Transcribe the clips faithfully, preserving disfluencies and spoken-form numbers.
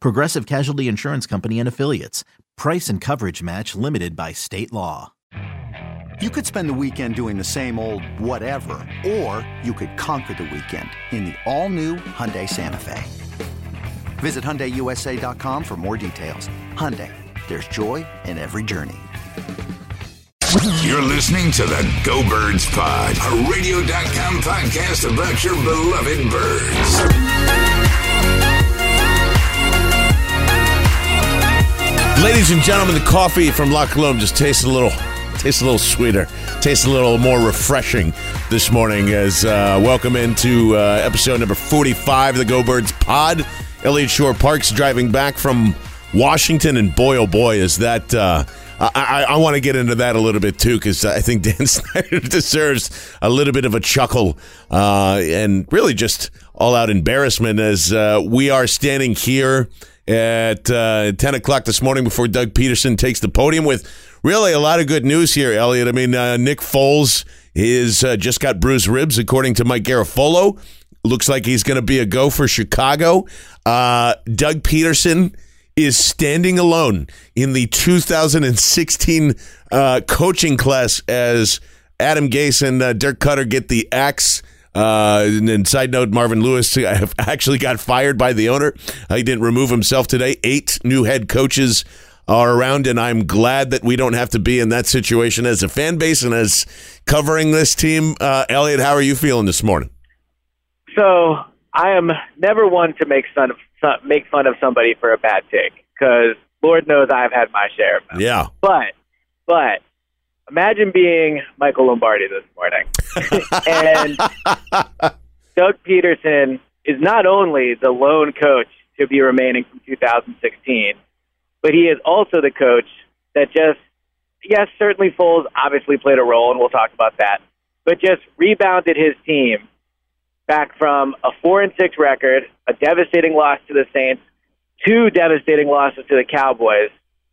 Progressive Casualty Insurance Company and Affiliates. Price and coverage match limited by state law. You could spend the weekend doing the same old whatever, or you could conquer the weekend in the all-new Hyundai Santa Fe. Visit hyundai u s a dot com for more details. Hyundai, there's joy in every journey. You're listening to the Go Birds Pod, a radio dot com podcast about your beloved birds. Ladies and gentlemen, the coffee from La Colombe just tastes a little, tastes a little sweeter, tastes a little more refreshing this morning. As uh, welcome into uh, episode number forty-five of the Go Birds Pod. Elliott Shore Park's driving back from Washington, and boy, oh boy, is that... Uh, I, I, I want to get into that a little bit, too, because I think Dan Snyder deserves a little bit of a chuckle uh, and really just all-out embarrassment as uh, we are standing here at uh, ten o'clock this morning before Doug Peterson takes the podium with really a lot of good news here, Elliot. I mean, uh, Nick Foles is uh, just got bruised ribs, according to Mike Garafolo. Looks like he's going to be a go for Chicago. Uh, Doug Peterson is standing alone in the two thousand sixteen uh, coaching class as Adam Gase and uh, Dirk Cutter get the axe. Uh, and, and side note, Marvin Lewis actually got fired by the owner. Uh, he didn't remove himself today. Eight new head coaches are around, and I'm glad that we don't have to be in that situation as a fan base and as covering this team. Uh, Elliot, how are you feeling this morning? So I am never one to make fun of make fun of somebody for a bad take, because Lord knows I've had my share of them. Yeah. But, but imagine being Michael Lombardi this morning. And Doug Peterson is not only the lone coach to be remaining from two thousand sixteen, but he is also the coach that just, yes, certainly Foles obviously played a role, and we'll talk about that, but just rebounded his team back from a four and six record, a devastating loss to the Saints, two devastating losses to the Cowboys,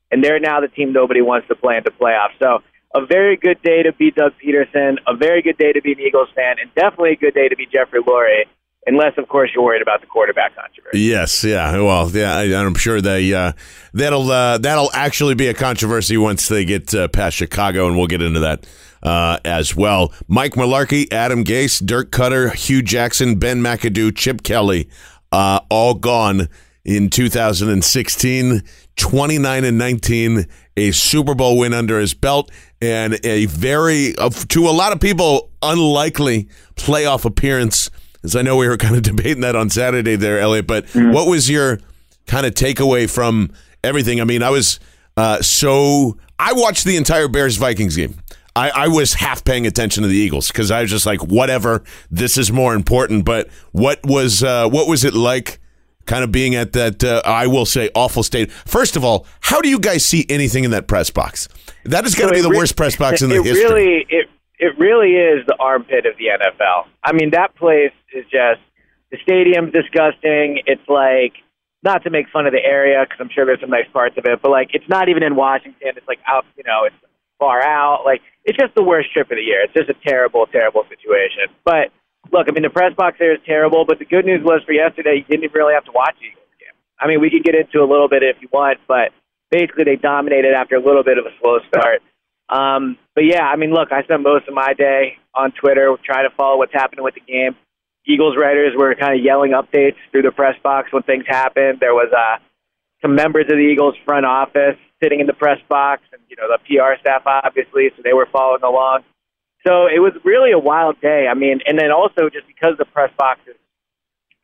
and they're now the team nobody wants to play in the playoffs. So a very good day to be Doug Peterson, a very good day to be an Eagles fan, and definitely a good day to be Jeffrey Lurie, unless, of course, you're worried about the quarterback controversy. Yes, yeah, well, yeah, I, I'm sure they uh, that'll uh, that'll actually be a controversy once they get uh, past Chicago, and we'll get into that uh, as well. Mike Mularkey, Adam Gase, Dirk Cutter, Hugh Jackson, Ben McAdoo, Chip Kelly, uh, all gone in two thousand sixteen. twenty-nine and nineteen, a Super Bowl win under his belt, and a very, uh, to a lot of people, unlikely playoff appearance. As I know we were kind of debating that on Saturday there, Elliot, but mm. what was your kind of takeaway from everything? I mean, I was uh, so – I watched the entire Bears-Vikings game. I, I was half paying attention to the Eagles because I was just like, whatever, this is more important. But what was uh, what was it like kind of being at that, uh, I will say, awful state? First of all, how do you guys see anything in that press box? That is going to so be the re- worst press box in the history. Really, it It really is the armpit of the N F L. I mean, that place is just, the stadium's disgusting. It's like, not to make fun of the area, because I'm sure there's some nice parts of it, but like, it's not even in Washington. It's like out, you know, it's far out. Like, it's just the worst trip of the year. It's just a terrible, terrible situation. But look, I mean, the press box there is terrible, but the good news was for yesterday, you didn't even really have to watch the Eagles game. I mean, we could get into a little bit if you want, but basically they dominated after a little bit of a slow start. Um, but yeah, I mean, look, I spent most of my day on Twitter trying to follow what's happening with the game. Eagles writers were kind of yelling updates through the press box when things happened. There was uh, some members of the Eagles front office sitting in the press box and, you know, the P R staff, obviously, so they were following along. So it was really a wild day. I mean, and then also just because the press box is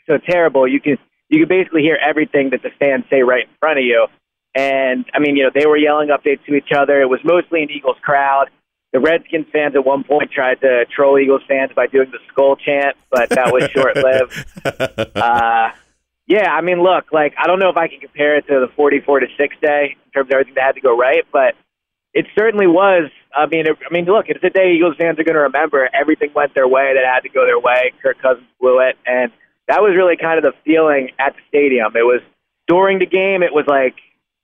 so terrible, you can you can basically hear everything that the fans say right in front of you. And, I mean, you know, they were yelling updates to each other. It was mostly an Eagles crowd. The Redskins fans at one point tried to troll Eagles fans by doing the skull chant, but that was short-lived. Uh, yeah, I mean, look, like, I don't know if I can compare it to the forty-four to six day in terms of everything that had to go right, but it certainly was. I mean, it, I mean, look, it's a day Eagles fans are going to remember. Everything went their way that had to go their way. Kirk Cousins blew it, and that was really kind of the feeling at the stadium. It was during the game, it was like,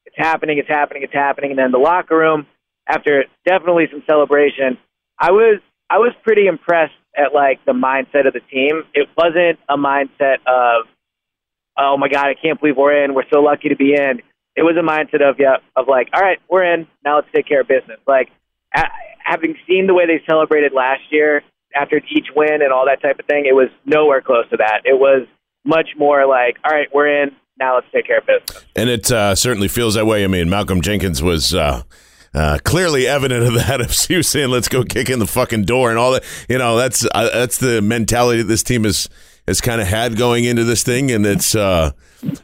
it's happening, it's happening, it's happening, and then the locker room, after definitely some celebration, I was I was pretty impressed at, like, the mindset of the team. It wasn't a mindset of, oh, my God, I can't believe we're in. We're so lucky to be in. It was a mindset of, yeah, of like, all right, we're in. Now let's take care of business. Like, a- having seen the way they celebrated last year after each win and all that type of thing, it was nowhere close to that. It was much more like, all right, we're in. Now let's take care of business. And it uh, certainly feels that way. I mean, Malcolm Jenkins was uh... – Uh, clearly evident of that, if she was saying, let's go kick in the fucking door and all that, you know, that's uh, that's the mentality that this team has, has kind of had going into this thing. And it's uh,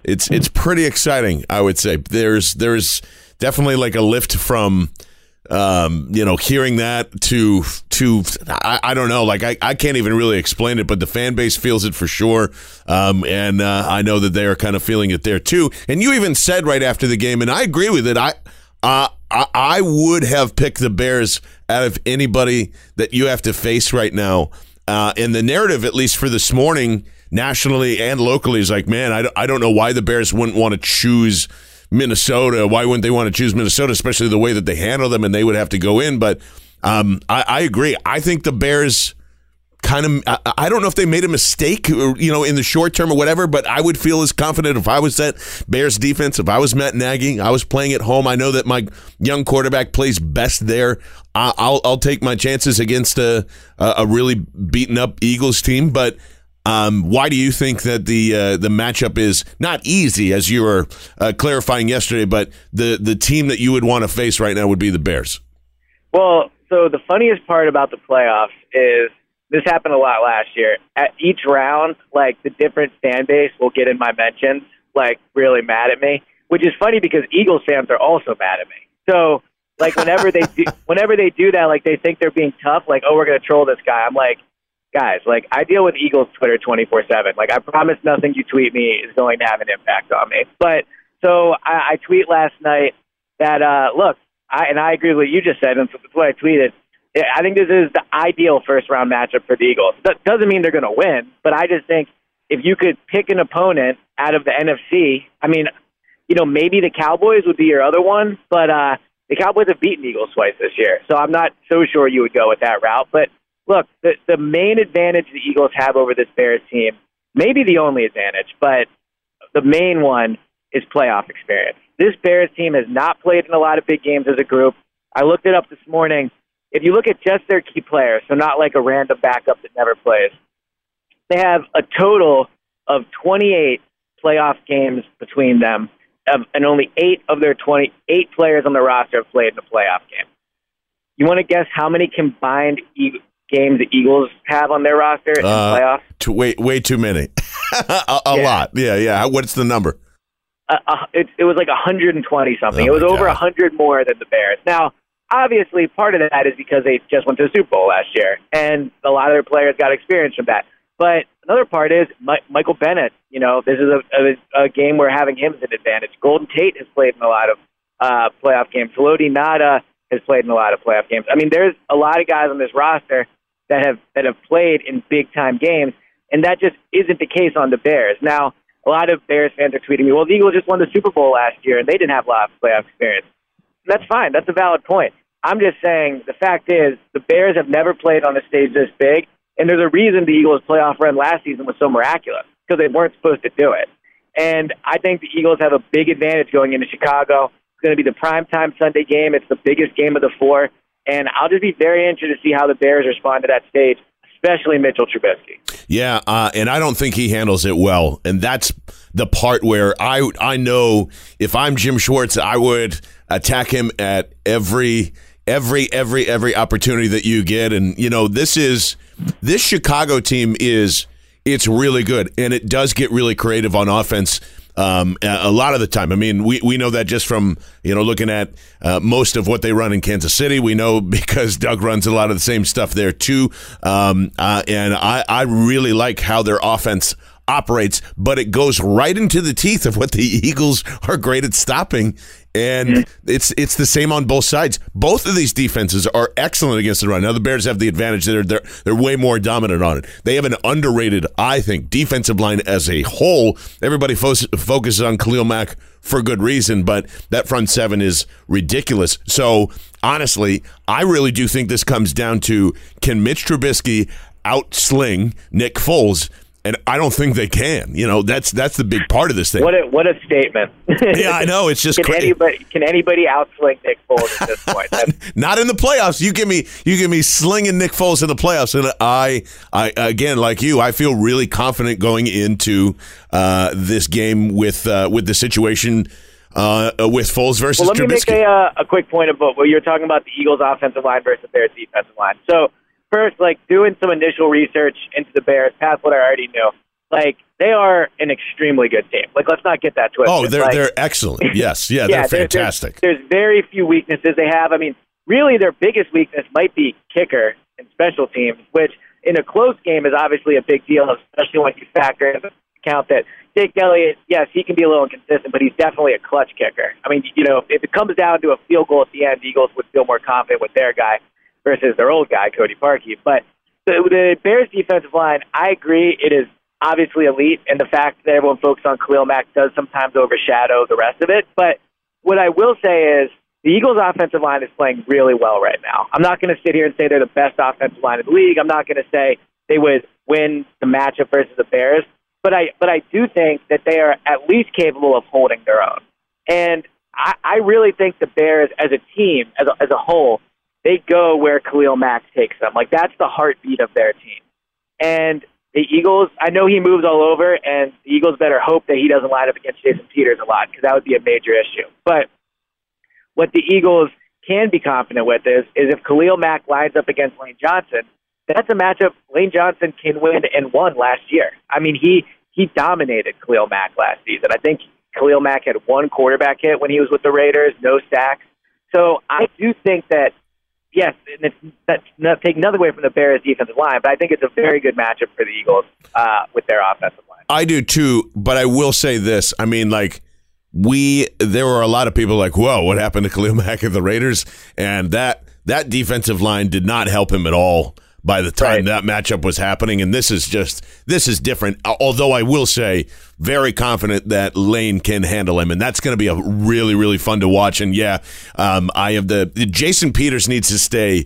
it's it's pretty exciting, I would say. There's there's definitely like a lift from, um, you know, hearing that to, to I, I don't know, like I, I can't even really explain it, but the fan base feels it for sure. Um, and uh, I know that they are kind of feeling it there too. And you even said right after the game, and I agree with it, I uh, I would have picked the Bears out of anybody that you have to face right now. Uh, and the narrative, at least for this morning, nationally and locally, is like, man, I don't, I don't know why the Bears wouldn't want to choose Minnesota. Why wouldn't they want to choose Minnesota, especially the way that they handle them and they would have to go in? But um, I, I agree. I think the Bears kind of, I, I don't know if they made a mistake, you know, in the short term or whatever, but I would feel as confident if I was that Bears defense, if I was Matt Nagy, I was playing at home. I know that my young quarterback plays best there. I, I'll I'll take my chances against a a really beaten up Eagles team. But um, why do you think that the uh, the matchup is not easy, as you were uh, clarifying yesterday? But the the team that you would want to face right now would be the Bears. Well, so the funniest part about the playoffs is, this happened a lot last year. At each round, like, the different fan base will get in my mentions, like, really mad at me, which is funny because Eagles fans are also mad at me. So, like, whenever they do, whenever they do that, like, they think they're being tough, like, oh, we're going to troll this guy. I'm like, guys, like, I deal with Eagles Twitter twenty-four seven. Like, I promise nothing you tweet me is going to have an impact on me. But, so, I, I tweet last night that, uh, look, I and I agree with what you just said, and so that's what I tweeted. I think this is the ideal first-round matchup for the Eagles. That doesn't mean they're going to win, but I just think if you could pick an opponent out of the N F C, I mean, you know, maybe the Cowboys would be your other one, but uh, the Cowboys have beaten Eagles twice this year, so I'm not so sure you would go with that route. But, look, the, the main advantage the Eagles have over this Bears team, maybe the only advantage, but the main one is playoff experience. This Bears team has not played in a lot of big games as a group. I looked it up this morning. If you look at just their key players, so not like a random backup that never plays, they have a total of twenty-eight playoff games between them, and only eight of their twenty-eight players on the roster have played in a playoff game. You want to guess how many combined e- games the Eagles have on their roster in uh, playoffs? Too, way, way too many. a a yeah. lot. Yeah, yeah. What's the number? Uh, uh, it, it was like one hundred twenty something. Oh, it was over one hundred more than the Bears. Now, obviously, part of that is because they just went to the Super Bowl last year, and a lot of their players got experience from that. But another part is My- Michael Bennett. You know, this is a, a, a game where having him is an advantage. Golden Tate has played in a lot of uh, playoff games. Felody Nada has played in a lot of playoff games. I mean, there's a lot of guys on this roster that have that have played in big-time games, and that just isn't the case on the Bears. Now, a lot of Bears fans are tweeting me, well, the Eagles just won the Super Bowl last year, and they didn't have a lot of playoff experience. That's fine. That's a valid point. I'm just saying the fact is the Bears have never played on a stage this big, and there's a reason the Eagles' playoff run last season was so miraculous, because they weren't supposed to do it. And I think the Eagles have a big advantage going into Chicago. It's going to be the primetime Sunday game. It's the biggest game of the four, and I'll just be very interested to see how the Bears respond to that stage, especially Mitchell Trubisky. Yeah, uh, and I don't think he handles it well. And that's the part where I I know if I'm Jim Schwartz, I would attack him at every every every every opportunity that you get. And you know, this is this Chicago team is it's really good, and it does get really creative on offense. Um, a lot of the time. I mean, we, we know that just from, you know, looking at uh, most of what they run in Kansas City. We know because Doug runs a lot of the same stuff there, too. Um, uh, and I, I really like how their offense operates, but it goes right into the teeth of what the Eagles are great at stopping. And it's it's the same on both sides. Both of these defenses are excellent against the run. Now, the Bears have the advantage. They're, they're, they're way more dominant on it. They have an underrated, I think, defensive line as a whole. Everybody fo- focuses on Khalil Mack for good reason, but that front seven is ridiculous. So, honestly, I really do think this comes down to, can Mitch Trubisky outsling Nick Foles? And I don't think they can. You know, that's that's the big part of this thing. What a, what a statement. Yeah, I know. It's just can crazy. Anybody, can anybody outsling Nick Foles at this point? That's... Not in the playoffs. You give me you give me slinging Nick Foles in the playoffs. And I, I again, like you, I feel really confident going into uh, this game with uh, with the situation uh, with Foles versus Trubisky. Well, let me Trubisky. make a, uh, a quick point about what you're talking about, the Eagles' offensive line versus their defensive line. So, first, like, doing some initial research into the Bears, past what I already knew, like, they are an extremely good team. Like, let's not get that twisted. Oh, they're like, they're excellent. Yes, yeah, yeah they're fantastic. There's, there's very few weaknesses they have. I mean, really, their biggest weakness might be kicker and special teams, which in a close game is obviously a big deal, especially when you factor into account that Jake Elliott, yes, he can be a little inconsistent, but he's definitely a clutch kicker. I mean, you know, if it comes down to a field goal at the end, the Eagles would feel more confident with their guy versus their old guy, Cody Parkey. But the, the Bears' defensive line, I agree, it is obviously elite, and the fact that everyone focused on Khalil Mack does sometimes overshadow the rest of it. But what I will say is the Eagles' offensive line is playing really well right now. I'm not going to sit here and say they're the best offensive line in the league. I'm not going to say they would win the matchup versus the Bears. But I, but I do think that they are at least capable of holding their own. And I, I really think the Bears as a team, as a, as a whole, they go where Khalil Mack takes them. Like, that's the heartbeat of their team. And the Eagles, I know he moves all over, and the Eagles better hope that he doesn't line up against Jason Peters a lot, because that would be a major issue. But what the Eagles can be confident with is, is if Khalil Mack lines up against Lane Johnson, that's a matchup Lane Johnson can win and won last year. I mean, he, he dominated Khalil Mack last season. I think Khalil Mack had one quarterback hit when he was with the Raiders, no sacks. So I do think that, yes, and it's, that's not taking nothing away from the Bears' defensive line, but I think it's a very good matchup for the Eagles uh, with their offensive line. I do too, but I will say this. I mean, like, we, there were a lot of people like, whoa, what happened to Khalil Mack and the Raiders? And that, that defensive line did not help him at all by the time right. that matchup was happening. And this is just, this is different. Although I will say, very confident that Lane can handle him. And that's going to be a really, really fun to watch. And yeah, um, I have the, Jason Peters needs to stay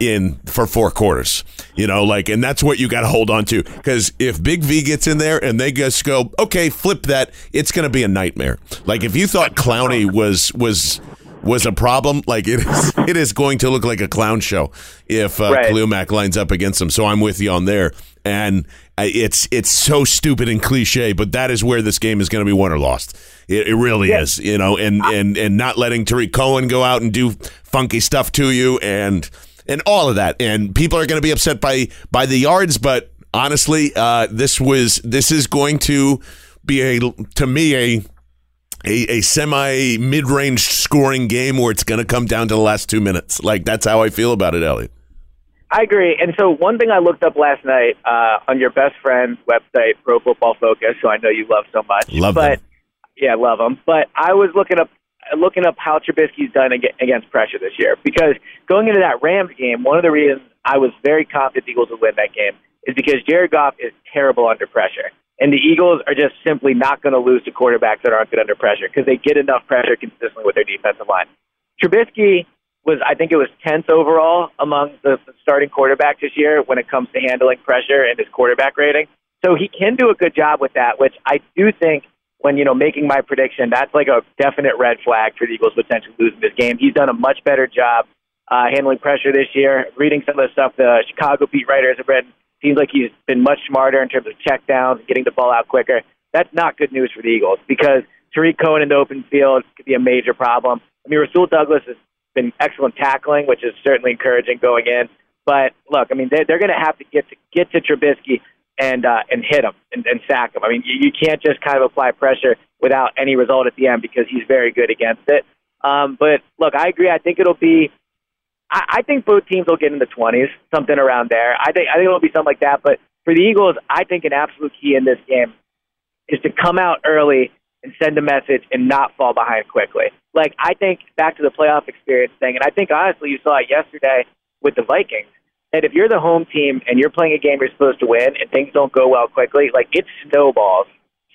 in for four quarters, you know, like, and that's what you got to hold on to. Because if Big V gets in there and they just go, okay, flip that, it's going to be a nightmare. Like, if you thought Clowney was, was, was a problem, like, it is, it is going to look like a clown show if uh, right. Khalil Mack lines up against him. So I'm with you on there. And it's it's so stupid and cliche, but that is where this game is going to be won or lost. It, it really yeah. is, you know, and, and, and not letting Tariq Cohen go out and do funky stuff to you and and all of that. And people are going to be upset by, by the yards, but honestly, uh, this was this is going to be, a to me, a... A, a semi mid-range scoring game where it's going to come down to the last two minutes. Like, that's how I feel about it, Elliot. I agree. And so one thing I looked up last night uh, on your best friend's website, Pro Football Focus, who I know you love so much. Love but, them. Yeah, love them. But I was looking up looking up how Trubisky's done against pressure this year, because going into that Rams game, one of the reasons I was very confident the Eagles would win that game is because Jared Goff is terrible under pressure. And the Eagles are just simply not going to lose to quarterbacks that aren't good under pressure, because they get enough pressure consistently with their defensive line. Trubisky was, I think it was tenth overall among the starting quarterbacks this year when it comes to handling pressure and his quarterback rating. So he can do a good job with that, which I do think when, you know, making my prediction, that's like a definite red flag for the Eagles potentially losing this game. He's done a much better job uh, handling pressure this year. Reading some of the stuff the Chicago beat writers have written, Seems like he's been much smarter in terms of check downs, getting the ball out quicker. That's not good news for the Eagles because Tariq Cohen in the open field could be a major problem. I mean, Rasul Douglas has been excellent tackling, which is certainly encouraging going in. But, look, I mean, they're, they're going to have to get to get to Trubisky and uh, and hit him and, and sack him. I mean, you, you can't just kind of apply pressure without any result at the end because he's very good against it. Um, but, look, I agree. I think it'll be I, – I think both teams will get in the twenties, something around there. I think I think it'll be something like that. But for the Eagles, I think an absolute key in this game is to come out early and send a message and not fall behind quickly. Like, I think back to the playoff experience thing, and I think, honestly, you saw it yesterday with the Vikings, that if you're the home team and you're playing a game you're supposed to win and things don't go well quickly, like, it snowballs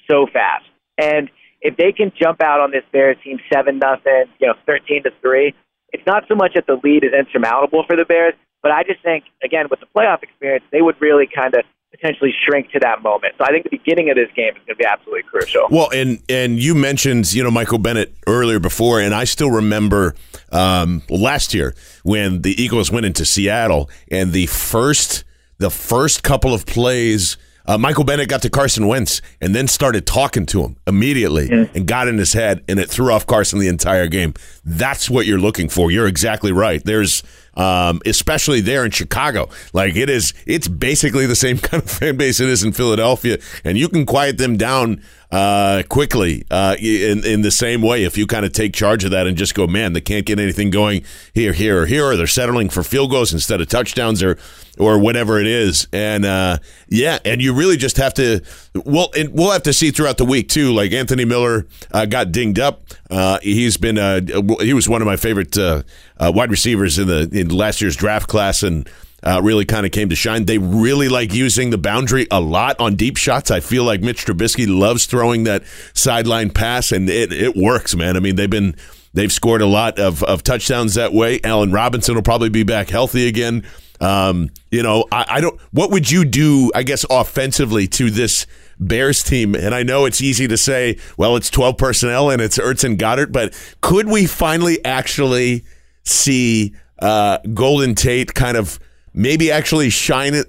so fast. And if they can jump out on this Bears team seven nothing, you know, thirteen to three, it's not so much that the lead is insurmountable for the Bears, but I just think, again, with the playoff experience, they would really kind of potentially shrink to that moment. So I think the beginning of this game is going to be absolutely crucial. Well, and and you mentioned, you know, Michael Bennett earlier before, and I still remember um, last year when the Eagles went into Seattle and the first the first couple of plays, uh, Michael Bennett got to Carson Wentz and then started talking to him immediately mm-hmm. and got in his head, and it threw off Carson the entire game. That's what you're looking for. You're exactly right. There's Um, especially there in Chicago. Like it is, it's basically the same kind of fan base it is in Philadelphia, and you can quiet them down uh, quickly uh, in, in the same way if you kind of take charge of that and just go, man, they can't get anything going here, here, or here, or they're settling for field goals instead of touchdowns or or whatever it is. And uh, yeah, and you really just have to, well, and we'll have to see throughout the week too, like Anthony Miller uh, got dinged up. Uh, he's been, uh, he was one of my favorite uh, uh, wide receivers in the in last year's draft class, and uh, really kind of came to shine. They really like using the boundary a lot on deep shots. I feel like Mitch Trubisky loves throwing that sideline pass, and it, it works, man. I mean, they've been they've scored a lot of, of touchdowns that way. Allen Robinson will probably be back healthy again. Um, you know, I, I don't. What would you do, I guess, offensively to this Bears team? And I know it's easy to say, well, it's twelve personnel and it's Ertz and Goddard, but could we finally actually see Uh, Golden Tate kind of maybe actually shine it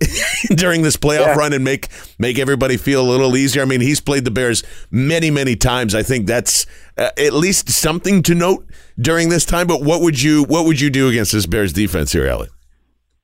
during this playoff yeah. run and make make everybody feel a little easier? I mean, he's played the Bears many, many times. I think that's uh, at least something to note during this time. But what would you what would you do against this Bears defense here, Elliot?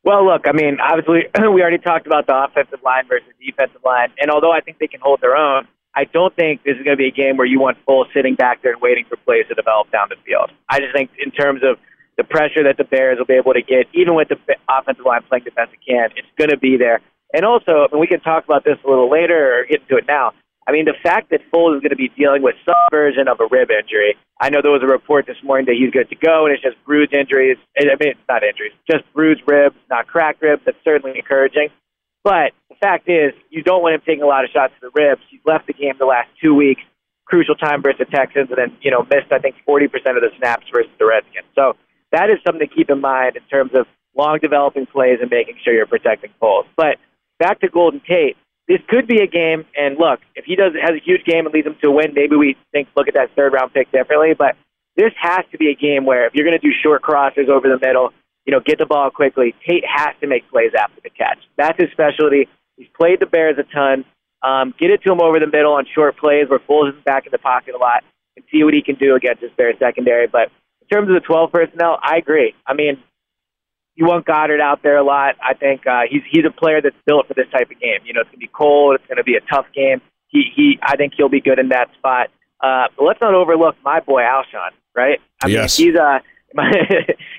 Well, look, I mean, obviously we already talked about the offensive line versus defensive line, and although I think they can hold their own, I don't think this is going to be a game where you want Foles sitting back there and waiting for plays to develop down the field. I just think in terms of the pressure that the Bears will be able to get, even with the offensive line playing the best it can, it's going to be there. And also, and we can talk about this a little later or get into it now, I mean, the fact that Foles is going to be dealing with some version of a rib injury. I know there was a report this morning that he's good to go, and it's just bruised injuries. I mean, it's not injuries, just bruised ribs, not cracked ribs. That's certainly encouraging. But the fact is, you don't want him taking a lot of shots to the ribs. He's left the game the last two weeks, crucial time versus the Texans, and then, you know, missed, I think, forty percent of the snaps versus the Redskins. So, that is something to keep in mind in terms of long developing plays and making sure you're protecting Foles. But back to Golden Tate, this could be a game, and look, if he does has a huge game and leads him to a win, maybe we think look at that third-round pick differently, but this has to be a game where if you're going to do short crosses over the middle, you know, get the ball quickly, Tate has to make plays after the catch. That's his specialty. He's played the Bears a ton. Um, get it to him over the middle on short plays where Foles is back in the pocket a lot and see what he can do against this Bears secondary, but in terms of the twelve personnel, I agree. I mean, you want Goddard out there a lot. I think uh, he's he's a player that's built for this type of game. You know, it's going to be cold. It's going to be a tough game. He he. I think he'll be good in that spot. Uh, but let's not overlook my boy Alshon. Right? I yes. mean, he's uh my,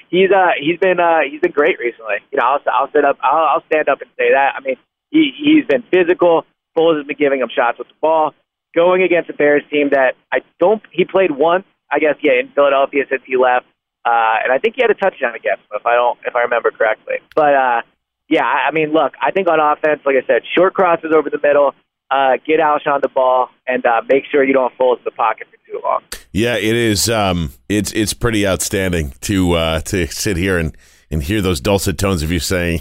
he's uh he's been uh he's been great recently. You know, I'll I'll sit up I'll, I'll stand up and say that. I mean, he he's been physical. Foles has been giving him shots with the ball. Going against a Bears team that I don't. He played once. I guess, yeah, in Philadelphia since he left. Uh, and I think he had a touchdown against him, if I don't, if I remember correctly. But, uh, yeah, I mean, look, I think on offense, like I said, short crosses over the middle, uh, get Alshon the ball, and uh, make sure you don't fold in the pocket for too long. Yeah, it is. Um, it's it's pretty outstanding to uh, to sit here and, and hear those dulcet tones of you saying,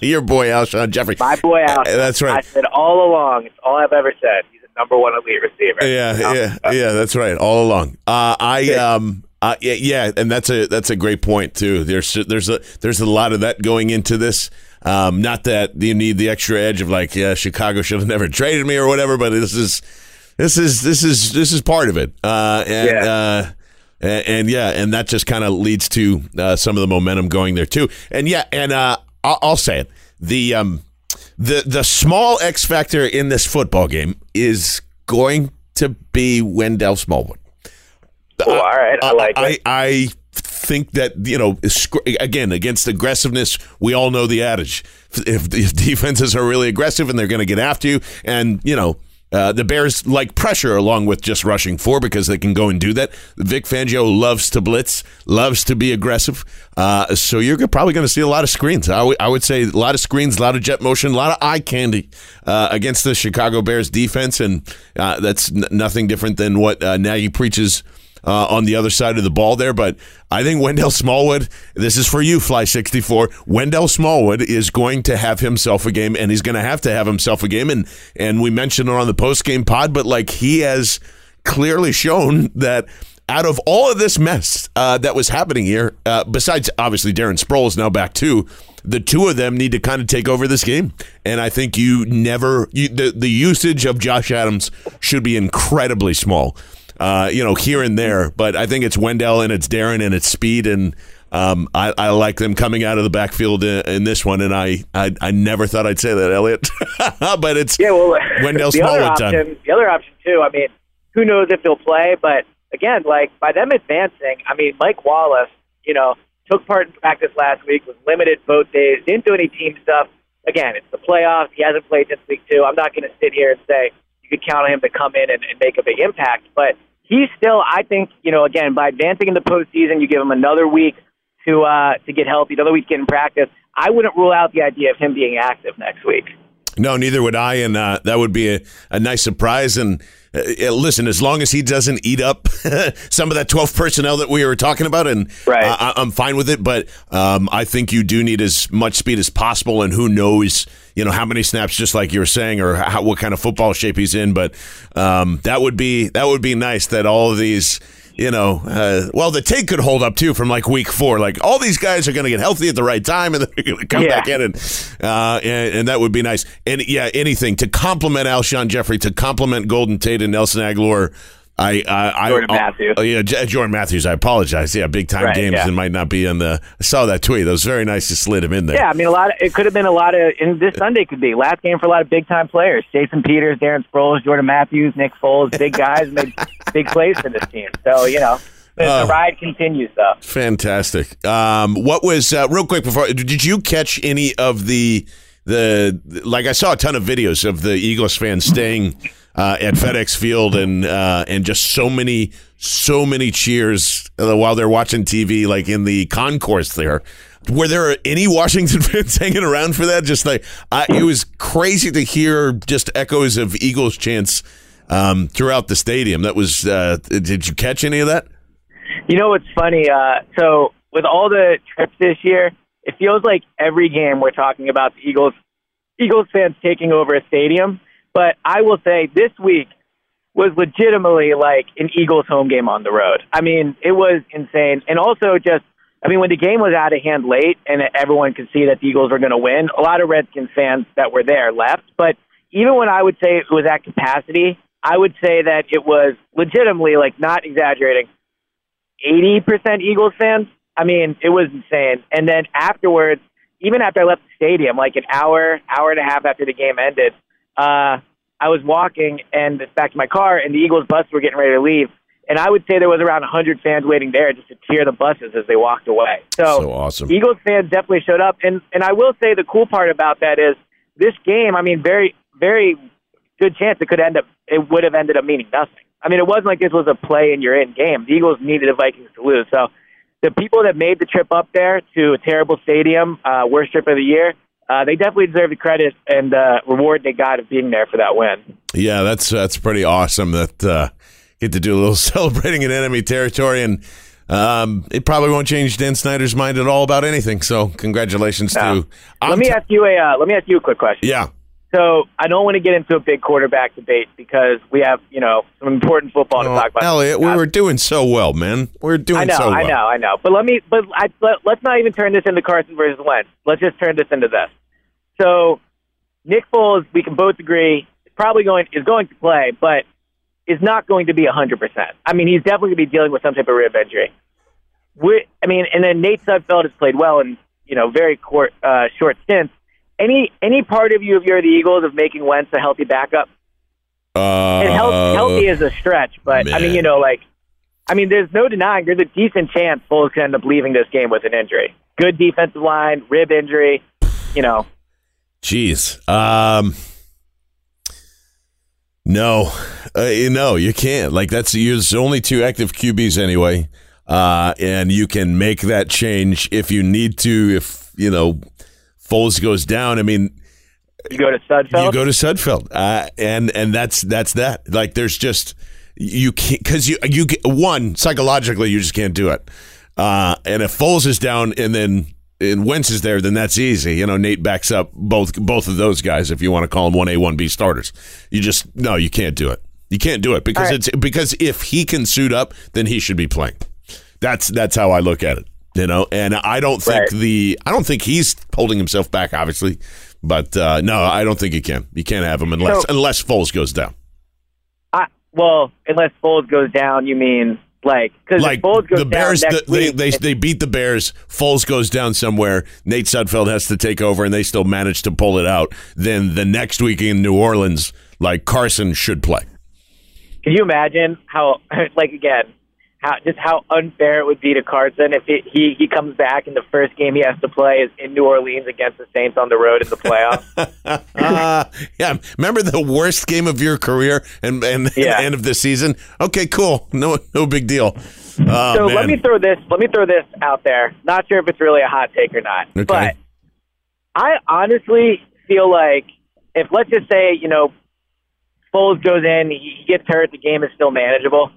your boy Alshon Jeffrey. My boy Alshon. Uh, that's right. I said all along, it's all I've ever said. Number one elite receiver. Yeah, no. yeah, yeah. That's right. All along. Uh, I um, uh, yeah, yeah, and that's a that's a great point too. There's there's a there's a lot of that going into this. Um, not that you need the extra edge of like, yeah, Chicago should have never traded me or whatever, but this is this is this is this is part of it. Uh, and, yeah. Uh, and, and yeah, and that just kind of leads to uh, some of the momentum going there too. And yeah, and uh, I'll, I'll say it. The um, the the small X factor in this football game is going to be Wendell Smallwood. Oh, all right, I like I, it. I, I think that, you know, again, against aggressiveness, we all know the adage. If, if defenses are really aggressive and they're going to get after you, and, you know, uh, the Bears like pressure along with just rushing four because they can go and do that. Vic Fangio loves to blitz, loves to be aggressive. Uh, so you're probably going to see a lot of screens. I, w- I would say a lot of screens, a lot of jet motion, a lot of eye candy uh, against the Chicago Bears defense. And uh, that's n- nothing different than what uh, Nagy preaches Uh, on the other side of the ball there. But I think Wendell Smallwood, this is for you, Fly sixty-four, Wendell Smallwood is going to have himself a game, and he's going to have to have himself a game. And, and we mentioned it on the post-game pod, but like he has clearly shown that out of all of this mess uh, that was happening here, uh, besides obviously Darren Sproles now back too, the two of them need to kind of take over this game. And I think you never you, the, the usage of Josh Adams should be incredibly small. Uh, you know, here and there, but I think it's Wendell and it's Darren and it's speed, and um, I, I like them coming out of the backfield in, in this one. And I, I, I never thought I'd say that, Elliot, but it's yeah, well, Wendell Smallwood time. The other option too. I mean, who knows if they'll play? But again, like by them advancing, I mean Mike Wallace, you know, took part in practice last week, was limited both days, didn't do any team stuff. Again, it's the playoffs. He hasn't played since week two. I'm not going to sit here and say you could count on him to come in and, and make a big impact, but. He's still, I think, you know, again, by advancing in the postseason, you give him another week to uh, to get healthy, another week to get in practice. I wouldn't rule out the idea of him being active next week. No, neither would I, and uh, that would be a, a nice surprise. And uh, listen, as long as he doesn't eat up some of that twelve personnel that we were talking about, and right. uh, I'm fine with it. But um, I think you do need as much speed as possible, and who knows, you know, how many snaps, just like you were saying, or how, what kind of football shape he's in. But um, that would be that would be nice that all of these, you know, uh, well, the tape could hold up, too, from like week four. Like all these guys are going to get healthy at the right time and they're going to come yeah. back in. And, uh, and and that would be nice. And, yeah, anything to compliment Alshon Jeffrey, to compliment Golden Tate and Nelson Aguilar. I, I, I, Jordan I, Matthews. Oh, yeah, Jordan Matthews. I apologize. Yeah, big time right, games yeah. that might not be on the. I saw that tweet. It was very nice to slid him in there. Yeah, I mean, a lot. Of, it could have been a lot of. And this Sunday could be last game for a lot of big time players: Jason Peters, Darren Sproles, Jordan Matthews, Nick Foles. Big guys made big plays for this team. So you know, the, oh, the ride continues, though. Fantastic. Um, what was uh, real quick before? Did you catch any of the the like? I saw a ton of videos of the Eagles fans staying. Uh, at FedEx Field and uh, and just so many so many cheers while they're watching T V, like in the concourse there. Were there any Washington fans hanging around for that? Just like I, it was crazy to hear just echoes of Eagles chants um, throughout the stadium. That was uh, did you catch any of that? You know what's funny? Uh, so with all the trips this year, it feels like every game we're talking about the Eagles Eagles fans taking over a stadium. But I will say this week was legitimately like an Eagles home game on the road. I mean, it was insane. And also just, I mean, when the game was out of hand late and everyone could see that the Eagles were going to win, a lot of Redskins fans that were there left. But even when I would say it was at capacity, I would say that it was legitimately, like not exaggerating, eighty percent Eagles fans. I mean, it was insane. And then afterwards, even after I left the stadium, like an hour, hour and a half after the game ended, Uh, I was walking and back to my car, and the Eagles bus were getting ready to leave. And I would say there was around one hundred fans waiting there just to cheer the buses as they walked away. So, so awesome. Eagles fans definitely showed up. And, and I will say the cool part about that is this game, I mean, very, very good chance it could end up, it would have ended up meaning nothing. I mean, it wasn't like this was a play and you're in game. The Eagles needed the Vikings to lose. So the people that made the trip up there to a terrible stadium, uh, worst trip of the year, Uh, they definitely deserve the credit and uh, reward they got of being there for that win. Yeah, that's that's pretty awesome that uh, get to do a little celebrating in enemy territory, and um, it probably won't change Dan Snyder's mind at all about anything. So, congratulations no. to. I'm let me t- ask you a uh, let me ask you a quick question. Yeah. So I don't want to get into a big quarterback debate because we have, you know, some important football oh, to talk about. Elliot, we were doing so well, man. We were doing I know, so well. I know, I know. But let me, but I, let, let's not even turn this into Carson versus Wentz. Let's just turn this into this. So Nick Foles, we can both agree, is probably going is going to play, but is not going to be one hundred percent. I mean, he's definitely going to be dealing with some type of rib injury. We, I mean, and then Nate Sudfeld has played well in, you know, very court, uh, short stints. Any any part of you, if you're the Eagles, of making Wentz a healthy backup? Uh, and healthy, healthy is a stretch, but, man. I mean, you know, like, I mean, there's no denying there's a decent chance Foles could end up leaving this game with an injury. Good defensive line, rib injury, you know. Jeez. Um, no. Uh, you know, you can't. Like, that's there's only two active Q Bs anyway, uh, and you can make that change if you need to, if, you know, Foles goes down. I mean, you go to Sudfeld. You go to Sudfeld, uh, and and that's that's that. Like, there's just you can't because you you get, one psychologically you just can't do it. Uh, and if Foles is down and then and Wentz is there, then that's easy. You know, Nate backs up both both of those guys if you want to call them one A, one B starters. You just no, you can't do it. You can't do it because right. it's because if he can suit up, then he should be playing. That's that's how I look at it. You know, and I don't think right. the I don't think he's holding himself back, obviously, but uh, no, I don't think he can. You can't have him unless so, unless Foles goes down. I well, unless Foles goes down, you mean like because like Foles goes the Bears, down next the, week, they, they they beat the Bears. Foles goes down somewhere. Nate Sudfeld has to take over, and they still manage to pull it out. Then the next week in New Orleans, like Carson should play. Can you imagine how like again? How, just how unfair it would be to Carson if it, he he comes back and the first game he has to play is in New Orleans against the Saints on the road in the playoffs. uh, yeah, remember the worst game of your career and and yeah. the end of the season. Okay, cool, no no big deal. Oh, so man. let me throw this let me throw this out there. Not sure if it's really a hot take or not, okay. But I honestly feel like if let's just say you know Foles goes in, he gets hurt, the game is still manageable.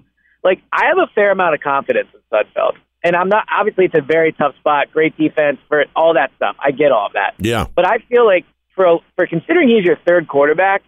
Like, I have a fair amount of confidence in Sudfeld. And I'm not, obviously, it's a very tough spot, great defense, for all that stuff. I get all of that. Yeah. But I feel like, for for considering he's your third quarterback,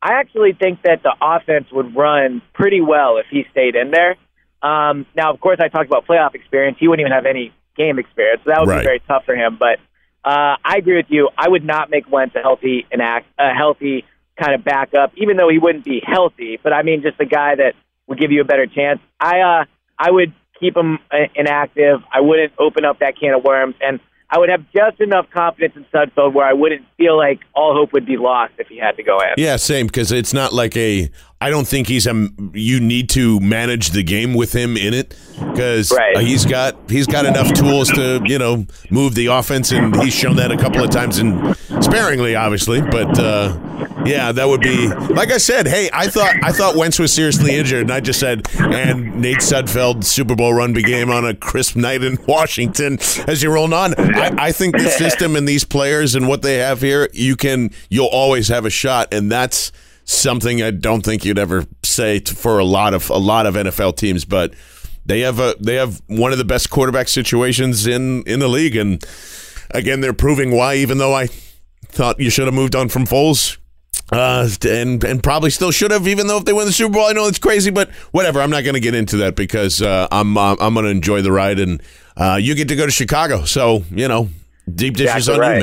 I actually think that the offense would run pretty well if he stayed in there. Um, now, of course, I talked about playoff experience. He wouldn't even have any game experience, so that would right. be very tough for him. But uh, I agree with you. I would not make Wentz a healthy, an act, a healthy kind of backup, even though he wouldn't be healthy. But, I mean, just a guy that would give you a better chance. I uh, I would keep him inactive. I wouldn't open up that can of worms, and I would have just enough confidence in Sudfeld where I wouldn't feel like all hope would be lost if he had to go in. Yeah, same, because it's not like a – I don't think he's a – you need to manage the game with him in it because right. he's got he's got enough tools to, you know, move the offense, and he's shown that a couple of times and sparingly, obviously. But, uh, yeah, that would be – like I said, hey, I thought I thought Wentz was seriously injured, and I just said, and Nate Sudfeld's Super Bowl run began on a crisp night in Washington as you roll on. I, I think the system and these players and what they have here, you can, you'll always have a shot, and that's something I don't think you'd ever say to, for a lot of a lot of N F L teams. But they have a they have one of the best quarterback situations in, in the league, and again, they're proving why. Even though I thought you should have moved on from Foles, uh, and and probably still should have, even though if they win the Super Bowl, I know it's crazy, but whatever. I'm not going to get into that because uh, I'm uh, I'm going to enjoy the ride and. Uh, you get to go to Chicago, so, you know, deep dish exactly is on right. you,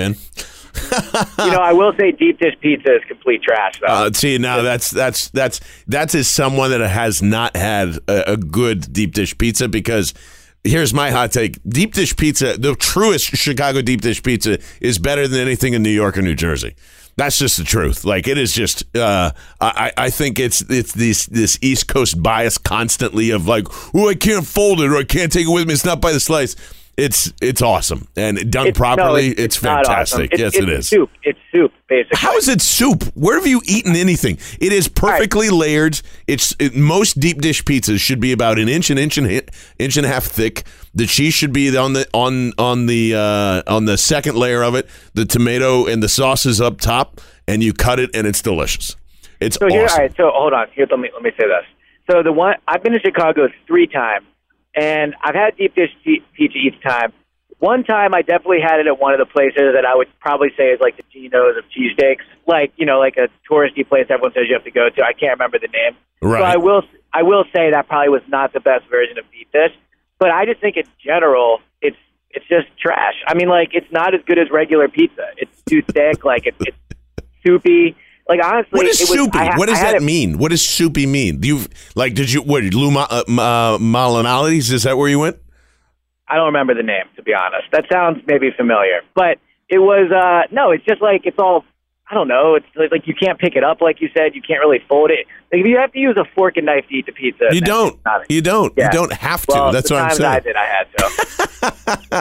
man. You know, I will say deep dish pizza is complete trash, though. Uh, see, now that's that's that's that's is someone that has not had a, a good deep dish pizza because here's my hot take. Deep dish pizza, the truest Chicago deep dish pizza is better than anything in New York or New Jersey. That's just the truth. Like, it is just, uh, I, I think it's it's this this East Coast bias constantly of like, oh, I can't fold it or I can't take it with me. It's not by the slice. It's it's awesome. And done it's, properly, no, it's, it's, it's fantastic. Awesome. Yes, it's, it is. It's soup. It's soup, basically. How is it soup? Where have you eaten anything? It is perfectly right. layered. It's it, most deep dish pizzas should be about an inch, an inch and inch and a half thick. The cheese should be on the on on the uh, on the second layer of it. The tomato and the sauce is up top, and you cut it, and it's delicious. It's so here, awesome. All right, so hold on. Here, let me let me say this. So the one I've been to Chicago three times, and I've had deep dish pizza each time. One time, I definitely had it at one of the places that I would probably say is like the Geno's of cheesesteaks, like you know, like a touristy place everyone says you have to go to. I can't remember the name. Right. So I will I will say that probably was not the best version of deep dish. But I just think in general, it's It's just trash. I mean, like, it's not as good as regular pizza. It's too thick. Like, it, it's soupy. Like, honestly, what is it was, soupy? I, what does that it, mean? What does soupy mean? Do you like? Did you what? Lou Ma, uh, uh, Malinaldi's? Is that where you went? I don't remember the name, to be honest. That sounds maybe familiar, but it was uh, no. It's just like it's all. I don't know. It's like you can't pick it up, like you said. You can't really fold it. Like, you have to use a fork and knife to eat the pizza. You don't. You don't. Yeah. You don't have to. Well, that's what I'm saying. I did. I had to.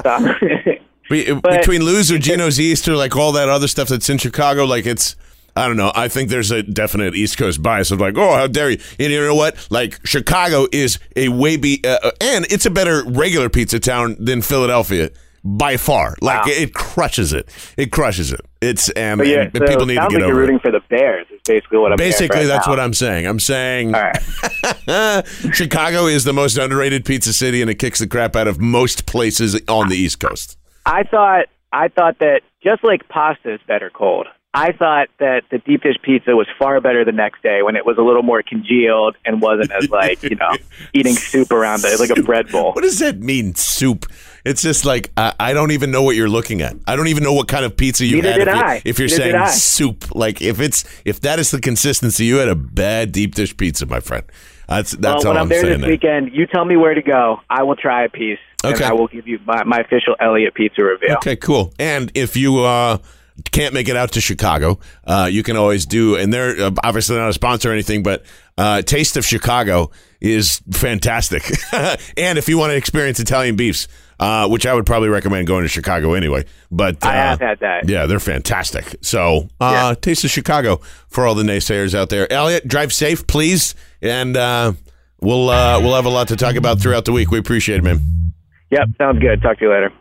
So. but, Between Loser, Geno's Easter, like all that other stuff that's in Chicago, like it's. I don't know. I think there's a definite East Coast bias of like, oh, how dare you? And you know what? Like, Chicago is a way be, uh, and it's a better regular pizza town than Philadelphia. By far, like wow. it crushes it. It crushes it. It's um, yeah, and so people need to get like over. Sounds like you're rooting it. For the Bears. Is basically what I'm basically right that's now. What I'm saying. I'm saying right. Chicago is the most underrated pizza city, and it kicks the crap out of most places on the East Coast. I thought I thought that just like pasta is better cold. I thought that the deep dish pizza was far better the next day when it was a little more congealed and wasn't as like, you know, eating soup around it, like a bread bowl. What does that mean, soup? It's just like, I, I don't even know what you're looking at. I don't even know what kind of pizza you Neither had if, you, if you're Neither saying soup. Like if it's, if that is the consistency, you had a bad deep dish pizza, my friend. That's that's well, all I'm saying. When I'm there this weekend, you tell me where to go. I will try a piece. Okay. And I will give you my, my official Elliott Pizza review. Okay, cool. And if you, uh, can't make it out to Chicago, uh, you can always do, and they're uh, obviously not a sponsor or anything, but uh, Taste of Chicago is fantastic. And if you want to experience Italian beefs, uh, which I would probably recommend going to Chicago anyway. But uh, I have had that. Yeah, they're fantastic. So uh, yeah. Taste of Chicago for all the naysayers out there. Elliot, drive safe, please, and uh, we'll uh, we'll have a lot to talk about throughout the week. We appreciate it, man. Yep, sounds good. Talk to you later.